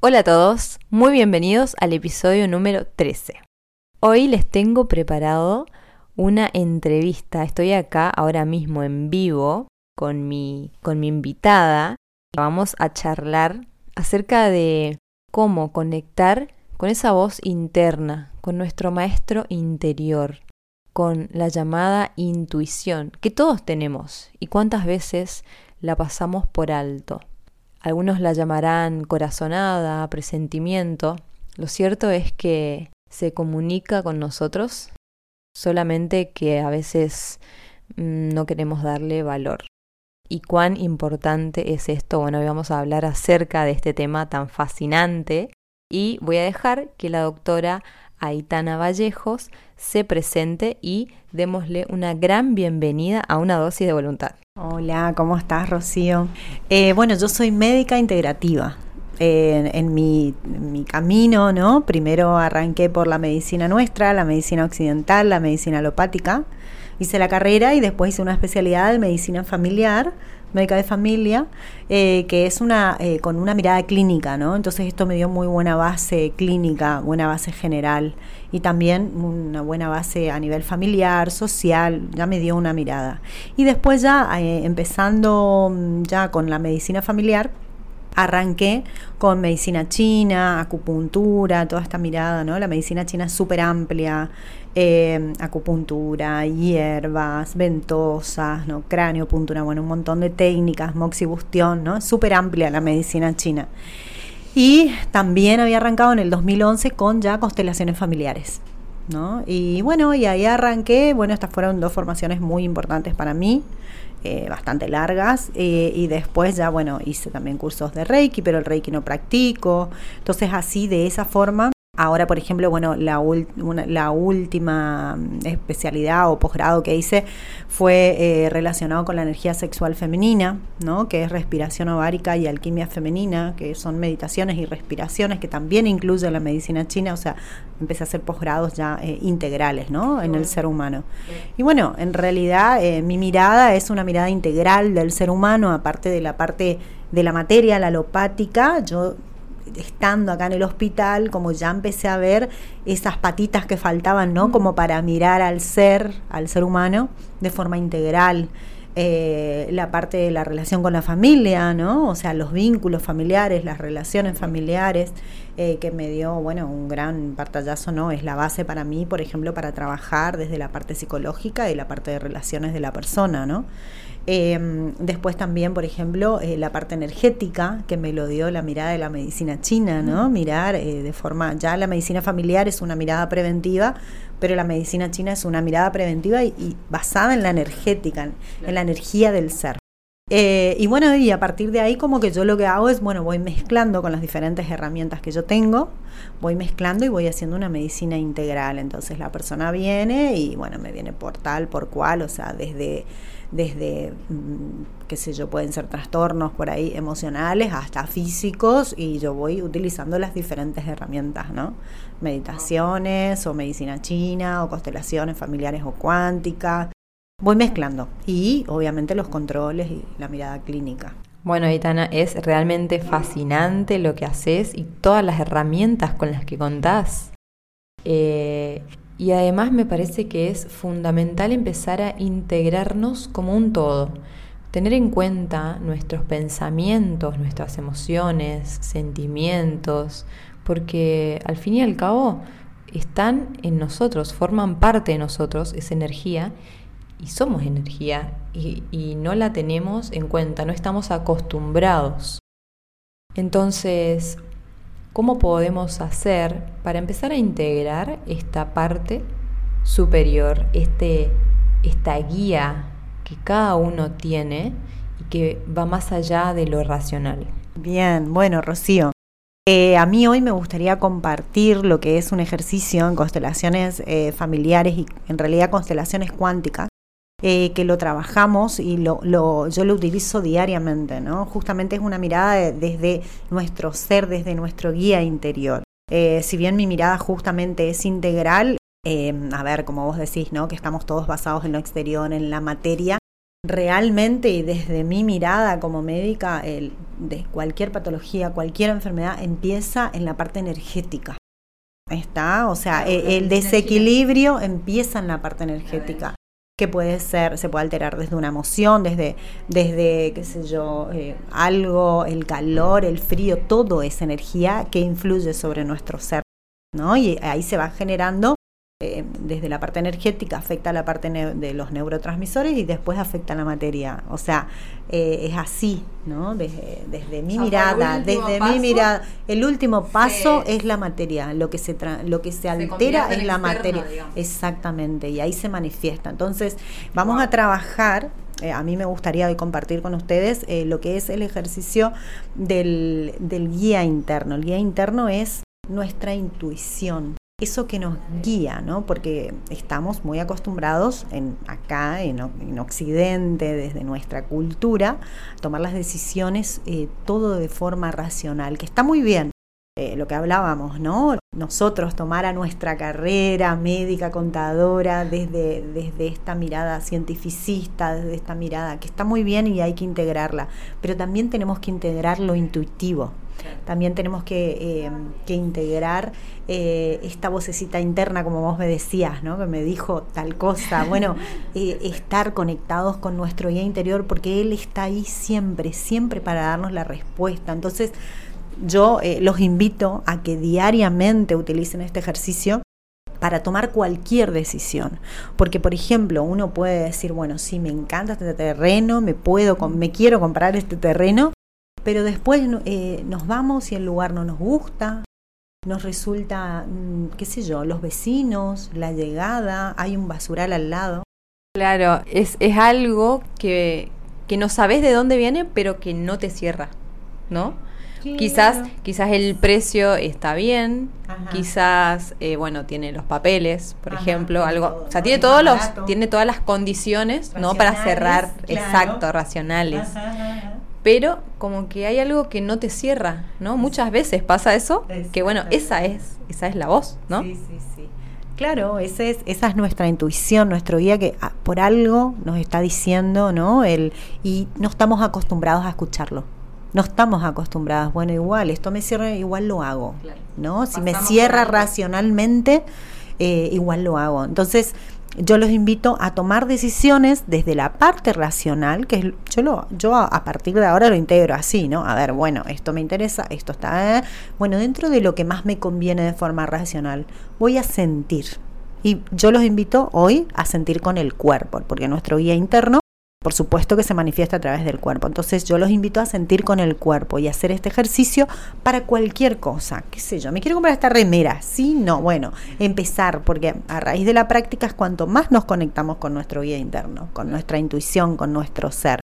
Hola a todos, muy bienvenidos al episodio número 13. Hoy les tengo preparado una entrevista. Estoy acá ahora mismo en vivo con mi invitada. Vamos a charlar acerca de cómo conectar con esa voz interna, con nuestro maestro interior, con la llamada intuición que todos tenemos y cuántas veces la pasamos por alto. Algunos la llamarán corazonada, presentimiento. Lo cierto es que se comunica con nosotros, solamente que a veces no queremos darle valor. ¿Y cuán importante es esto? Bueno, hoy vamos a hablar acerca de este tema tan fascinante y voy a dejar que la doctora Aitana Vallejos se presente y démosle una gran bienvenida a Una Dosis de Voluntad. Hola, ¿cómo estás, Rocío? Bueno, yo soy médica integrativa. En mi camino, ¿no? Primero arranqué por la medicina nuestra, la medicina occidental, la medicina alopática. Hice la carrera y después hice una especialidad de medicina familiar, médica de familia, que es con una mirada clínica, ¿no? Entonces esto me dio muy buena base clínica, buena base general y también una buena base a nivel familiar, social, ya me dio una mirada. Y después ya empezando ya con la medicina familiar, arranqué con medicina china, acupuntura, toda esta mirada, ¿no? La medicina china es súper amplia, acupuntura, hierbas, ventosas, ¿no? Craniopuntura, bueno, un montón de técnicas, moxibustión, ¿no? Súper amplia la medicina china. Y también había arrancado en el 2011 con ya constelaciones familiares, ¿no? Y bueno, y ahí arranqué, bueno, estas fueron dos formaciones muy importantes para mí, bastante largas, y después ya, bueno, hice también cursos de Reiki, pero el Reiki no practico, entonces así, de esa forma. Ahora, por ejemplo, bueno, la última especialidad o posgrado que hice fue relacionado con la energía sexual femenina, ¿no? Que es respiración ovárica y alquimia femenina, que son meditaciones y respiraciones que también incluye la medicina china, o sea, empecé a hacer posgrados ya integrales, ¿no? En el ser humano. Y bueno, en realidad mi mirada es una mirada integral del ser humano, aparte de la parte de la materia, la alopática. Yo, estando acá en el hospital, como ya empecé a ver esas patitas que faltaban, ¿no? Como para mirar al ser humano de forma integral. La parte de la relación con la familia, ¿no? O sea, los vínculos familiares, las relaciones familiares, que me dio, bueno, un gran pantallazo, ¿no? Es la base para mí, por ejemplo, para trabajar desde la parte psicológica y la parte de relaciones de la persona, ¿no? Después también, por ejemplo, la parte energética, que me lo dio la mirada de la medicina china, ¿no? Mirar de forma, ya la medicina familiar es una mirada preventiva, pero la medicina china es una mirada preventiva y basada en la energética, en la energía del ser. Y bueno, y a partir de ahí como que yo lo que hago es, bueno, voy mezclando con las diferentes herramientas que yo tengo, voy mezclando y voy haciendo una medicina integral. Entonces la persona viene y, bueno, me viene por tal, por cual, o sea, desde qué sé yo, pueden ser trastornos por ahí emocionales hasta físicos, y yo voy utilizando las diferentes herramientas, ¿no? Meditaciones o medicina china o constelaciones familiares o cuántica. Voy mezclando y obviamente los controles y la mirada clínica. Bueno, Aitana, es realmente fascinante lo que haces y todas las herramientas con las que contás. Y además me parece que es fundamental empezar a integrarnos como un todo. Tener en cuenta nuestros pensamientos, nuestras emociones, sentimientos, porque al fin y al cabo están en nosotros, forman parte de nosotros esa energía. Y somos energía y no la tenemos en cuenta, no estamos acostumbrados. Entonces, ¿cómo podemos hacer para empezar a integrar esta parte superior, esta guía que cada uno tiene y que va más allá de lo racional? Bien, bueno, Rocío. A mí hoy me gustaría compartir lo que es un ejercicio en constelaciones familiares y en realidad constelaciones cuánticas. Que lo trabajamos y yo lo utilizo diariamente, ¿no? Justamente es una mirada desde nuestro ser, desde nuestro guía interior. Si bien mi mirada justamente es integral, a ver, como vos decís, ¿no? Que estamos todos basados en lo exterior, en la materia, Realmente, y desde mi mirada como médica, de cualquier patología, cualquier enfermedad, empieza en la parte energética. Está, o sea, el desequilibrio empieza en la parte energética, que puede ser, se puede alterar desde una emoción, desde qué sé yo, algo, el calor, el frío, todo es energía que influye sobre nuestro ser, ¿no? Y ahí se va generando. Desde la parte energética afecta la parte de los neurotransmisores y después afecta la materia, o sea, es así, ¿no? Desde mi mirada, el último paso es la materia, lo que se altera es la materia, digamos. Exactamente, y ahí se manifiesta. Entonces, vamos a trabajar. A mí me gustaría hoy compartir con ustedes lo que es el ejercicio del guía interno. El guía interno es nuestra intuición. Eso que nos guía, ¿no? Porque estamos muy acostumbrados en Occidente, desde nuestra cultura, a tomar las decisiones todo de forma racional, que está muy bien, lo que hablábamos, ¿no? Nosotros tomar a nuestra carrera médica, contadora, desde esta mirada cientificista, desde esta mirada que está muy bien y hay que integrarla, pero también tenemos que integrar lo intuitivo. También tenemos que integrar esta vocecita interna, como vos me decías, ¿no? Que me dijo tal cosa. Bueno, estar conectados con nuestro guía interior, porque él está ahí siempre, siempre para darnos la respuesta. Entonces, yo los invito a que diariamente utilicen este ejercicio para tomar cualquier decisión, porque por ejemplo uno puede decir, bueno, sí, me encanta este terreno, me quiero comprar este terreno, pero después nos vamos y el lugar no nos gusta, nos resulta, qué sé yo, los vecinos, la llegada, hay un basural al lado. Claro, es algo que no sabes de dónde viene, pero que no te cierra, ¿no? Sí, quizás el precio está bien, ajá. Quizás, tiene los papeles, por ajá, ejemplo, algo, todo, o sea, tiene todas las condiciones, ¿no? Para cerrar, claro. Exacto, racionales. Ajá. Pero como que hay algo que no te cierra, ¿no? Muchas veces pasa eso, que bueno, esa es la voz, ¿no? Sí, sí, sí. Claro, esa es nuestra intuición, nuestro guía que por algo nos está diciendo, ¿no? Y no estamos acostumbrados a escucharlo. No estamos acostumbradas, bueno, igual, esto me cierra, igual lo hago, claro. ¿No? Si pasamos, me cierra racionalmente, igual lo hago. Entonces, yo los invito a tomar decisiones desde la parte racional, que es, yo a partir de ahora lo integro así, ¿no? A ver, bueno, esto me interesa, esto está... Bueno, dentro de lo que más me conviene de forma racional, voy a sentir. Y yo los invito hoy a sentir con el cuerpo, porque nuestro guía interno, por supuesto que se manifiesta a través del cuerpo. Entonces yo los invito a sentir con el cuerpo y hacer este ejercicio para cualquier cosa. ¿Qué sé yo? ¿Me quiero comprar esta remera? ¿Sí? No. Bueno, empezar, porque a raíz de la práctica es cuanto más nos conectamos con nuestro guía interno, con nuestra intuición, con nuestro ser.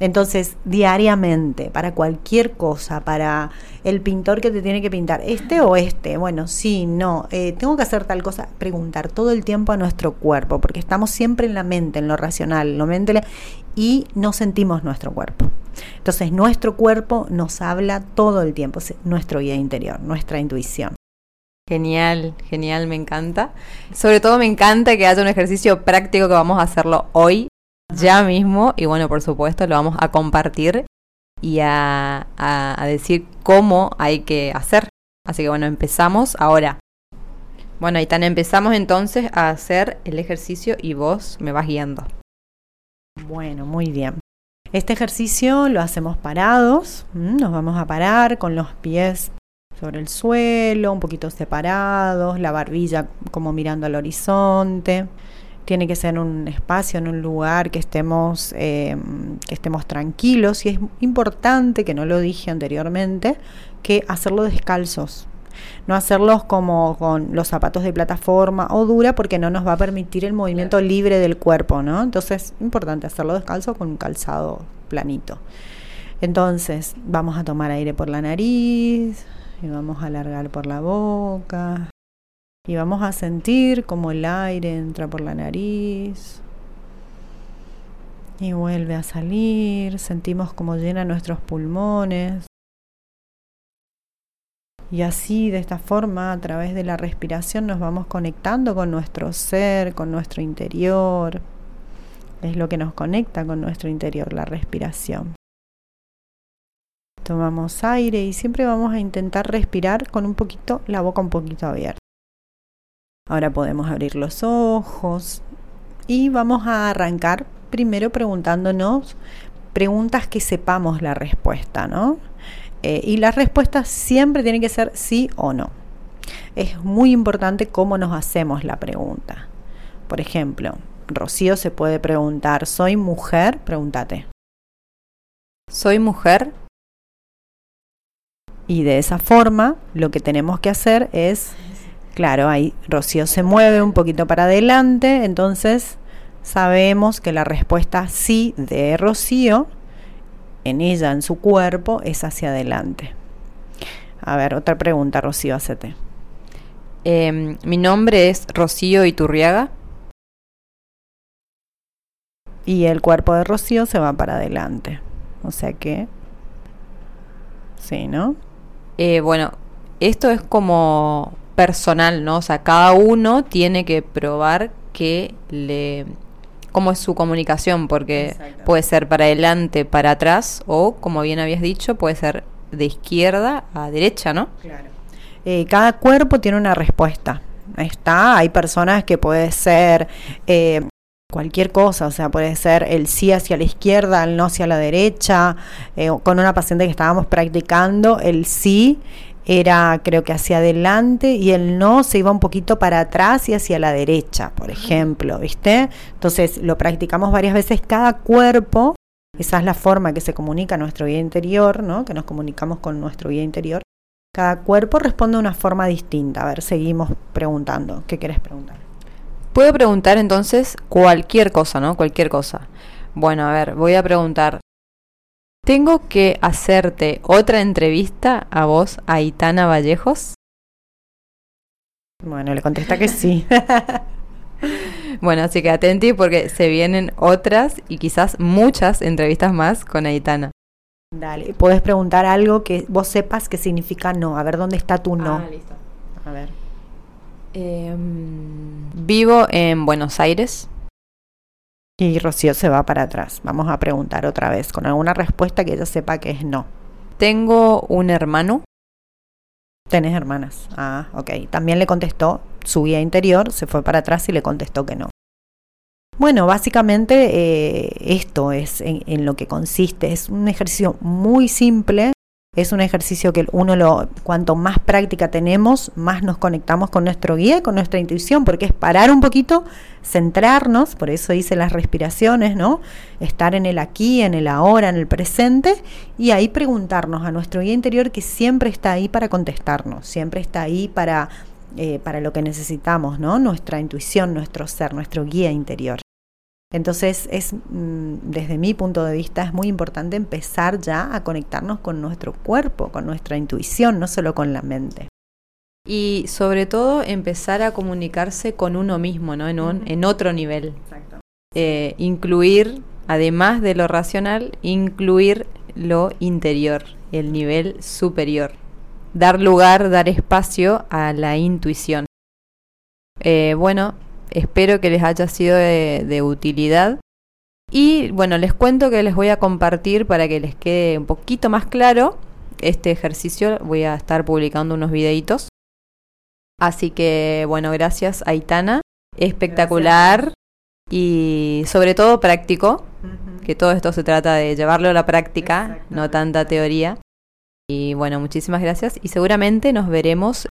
Entonces, diariamente, para cualquier cosa, para el pintor que te tiene que pintar, este o este, bueno, sí, no, tengo que hacer tal cosa, preguntar todo el tiempo a nuestro cuerpo, porque estamos siempre en la mente, en lo racional, en lo mental, y no sentimos nuestro cuerpo. Entonces, nuestro cuerpo nos habla todo el tiempo, nuestro guía interior, nuestra intuición. Genial, me encanta. Sobre todo me encanta que haya un ejercicio práctico que vamos a hacerlo hoy. Ya mismo, y bueno, por supuesto lo vamos a compartir y a decir cómo hay que hacer. Así que bueno, empezamos ahora. Bueno, Aitana, empezamos entonces a hacer el ejercicio y vos me vas guiando. Bueno, muy bien. Este ejercicio lo hacemos parados. Nos vamos a parar con los pies sobre el suelo, un poquito separados, la barbilla como mirando al horizonte. Tiene que ser en un espacio, en un lugar que estemos tranquilos. Y es importante, que no lo dije anteriormente, que hacerlo descalzos. No hacerlos como con los zapatos de plataforma o dura, porque no nos va a permitir el movimiento libre del cuerpo, ¿no? Entonces, importante hacerlo descalzo con un calzado planito. Entonces, vamos a tomar aire por la nariz y vamos a alargar por la boca. Y vamos a sentir como el aire entra por la nariz y vuelve a salir. Sentimos como llena nuestros pulmones. Y así, de esta forma, a través de la respiración, nos vamos conectando con nuestro ser, con nuestro interior, es lo que nos conecta con nuestro interior, la respiración. Tomamos aire y siempre vamos a intentar respirar con la boca un poquito abierta. Ahora podemos abrir los ojos y vamos a arrancar primero preguntándonos preguntas que sepamos la respuesta, ¿no? Y las respuestas siempre tienen que ser sí o no. Es muy importante cómo nos hacemos la pregunta. Por ejemplo, Rocío se puede preguntar, ¿soy mujer? Pregúntate. ¿Soy mujer? Y de esa forma lo que tenemos que hacer es, claro, ahí Rocío se mueve un poquito para adelante, entonces sabemos que la respuesta sí de Rocío, en ella, en su cuerpo, es hacia adelante. A ver, otra pregunta, Rocío, hacete. Mi nombre es Rocío Iturriaga. Y el cuerpo de Rocío se va para adelante. O sea que... sí, ¿no? Bueno, esto es como personal, ¿no? O sea, cada uno tiene que probar cómo es su comunicación, porque puede ser para adelante, para atrás, o, como bien habías dicho, puede ser de izquierda a derecha, ¿no? Claro. Cada cuerpo tiene una respuesta. Hay personas que puede ser cualquier cosa, o sea, puede ser el sí hacia la izquierda, el no hacia la derecha. Con una paciente que estábamos practicando, el sí era, creo que hacia adelante, y el no se iba un poquito para atrás y hacia la derecha, por ejemplo, ¿viste? Entonces lo practicamos varias veces. Cada cuerpo, esa es la forma que se comunica nuestro guía interior, ¿no? Que nos comunicamos con nuestro guía interior. Cada cuerpo responde de una forma distinta. A ver, seguimos preguntando. ¿Qué querés preguntar? Puedo preguntar entonces cualquier cosa, ¿no? Cualquier cosa. Bueno, a ver, voy a preguntar. ¿Tengo que hacerte otra entrevista a vos, Aitana Vallejos? Bueno, le contesta que sí. Bueno, así que atenti porque se vienen otras y quizás muchas entrevistas más con Aitana. Dale, podés preguntar algo que vos sepas que significa no. A ver, ¿dónde está tu no? Ah, listo. A ver. Vivo en Buenos Aires. Y Rocío se va para atrás. Vamos a preguntar otra vez con alguna respuesta que ella sepa que es no. ¿Tengo un hermano? ¿Tenés hermanas? Ah, ok. También le contestó su guía interior, se fue para atrás y le contestó que no. Bueno, básicamente esto es en lo que consiste. Es un ejercicio muy simple. Es un ejercicio que cuanto más práctica tenemos, más nos conectamos con nuestro guía, con nuestra intuición, porque es parar un poquito, centrarnos, por eso hice las respiraciones, ¿no? Estar en el aquí, en el ahora, en el presente, y ahí preguntarnos a nuestro guía interior que siempre está ahí para contestarnos, siempre está ahí para lo que necesitamos, ¿no? Nuestra intuición, nuestro ser, nuestro guía interior. Entonces, desde mi punto de vista, es muy importante empezar ya a conectarnos con nuestro cuerpo, con nuestra intuición, no solo con la mente. Y sobre todo, empezar a comunicarse con uno mismo, ¿no? En otro nivel. Exacto. Incluir, además de lo racional, incluir lo interior, el nivel superior. Dar lugar, dar espacio a la intuición. Bueno... espero que les haya sido de utilidad. Y bueno, les cuento que les voy a compartir para que les quede un poquito más claro este ejercicio. Voy a estar publicando unos videitos. Así que bueno, gracias Aitana. Espectacular. Gracias. Y sobre todo práctico, que todo esto se trata de llevarlo a la práctica, no tanta teoría. Y bueno, muchísimas gracias y seguramente nos veremos.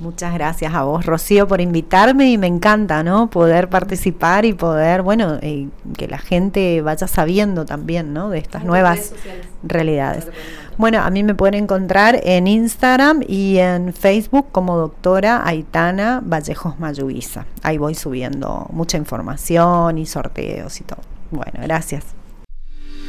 Muchas gracias a vos, Rocío, por invitarme y me encanta, ¿no? Poder participar y poder, bueno, que la gente vaya sabiendo también, ¿no? De estas nuevas realidades. Bueno, a mí me pueden encontrar en Instagram y en Facebook como doctora Aitana Vallejos Mayuisa. Ahí voy subiendo mucha información y sorteos y todo. Bueno, gracias.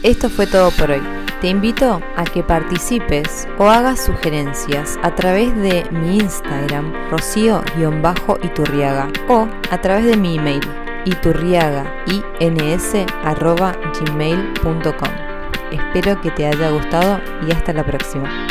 Esto fue todo por hoy. Te invito a que participes o hagas sugerencias a través de mi Instagram, Rocío-Iturriaga, o a través de mi email, iturriagains@gmail.com. Espero que te haya gustado y hasta la próxima.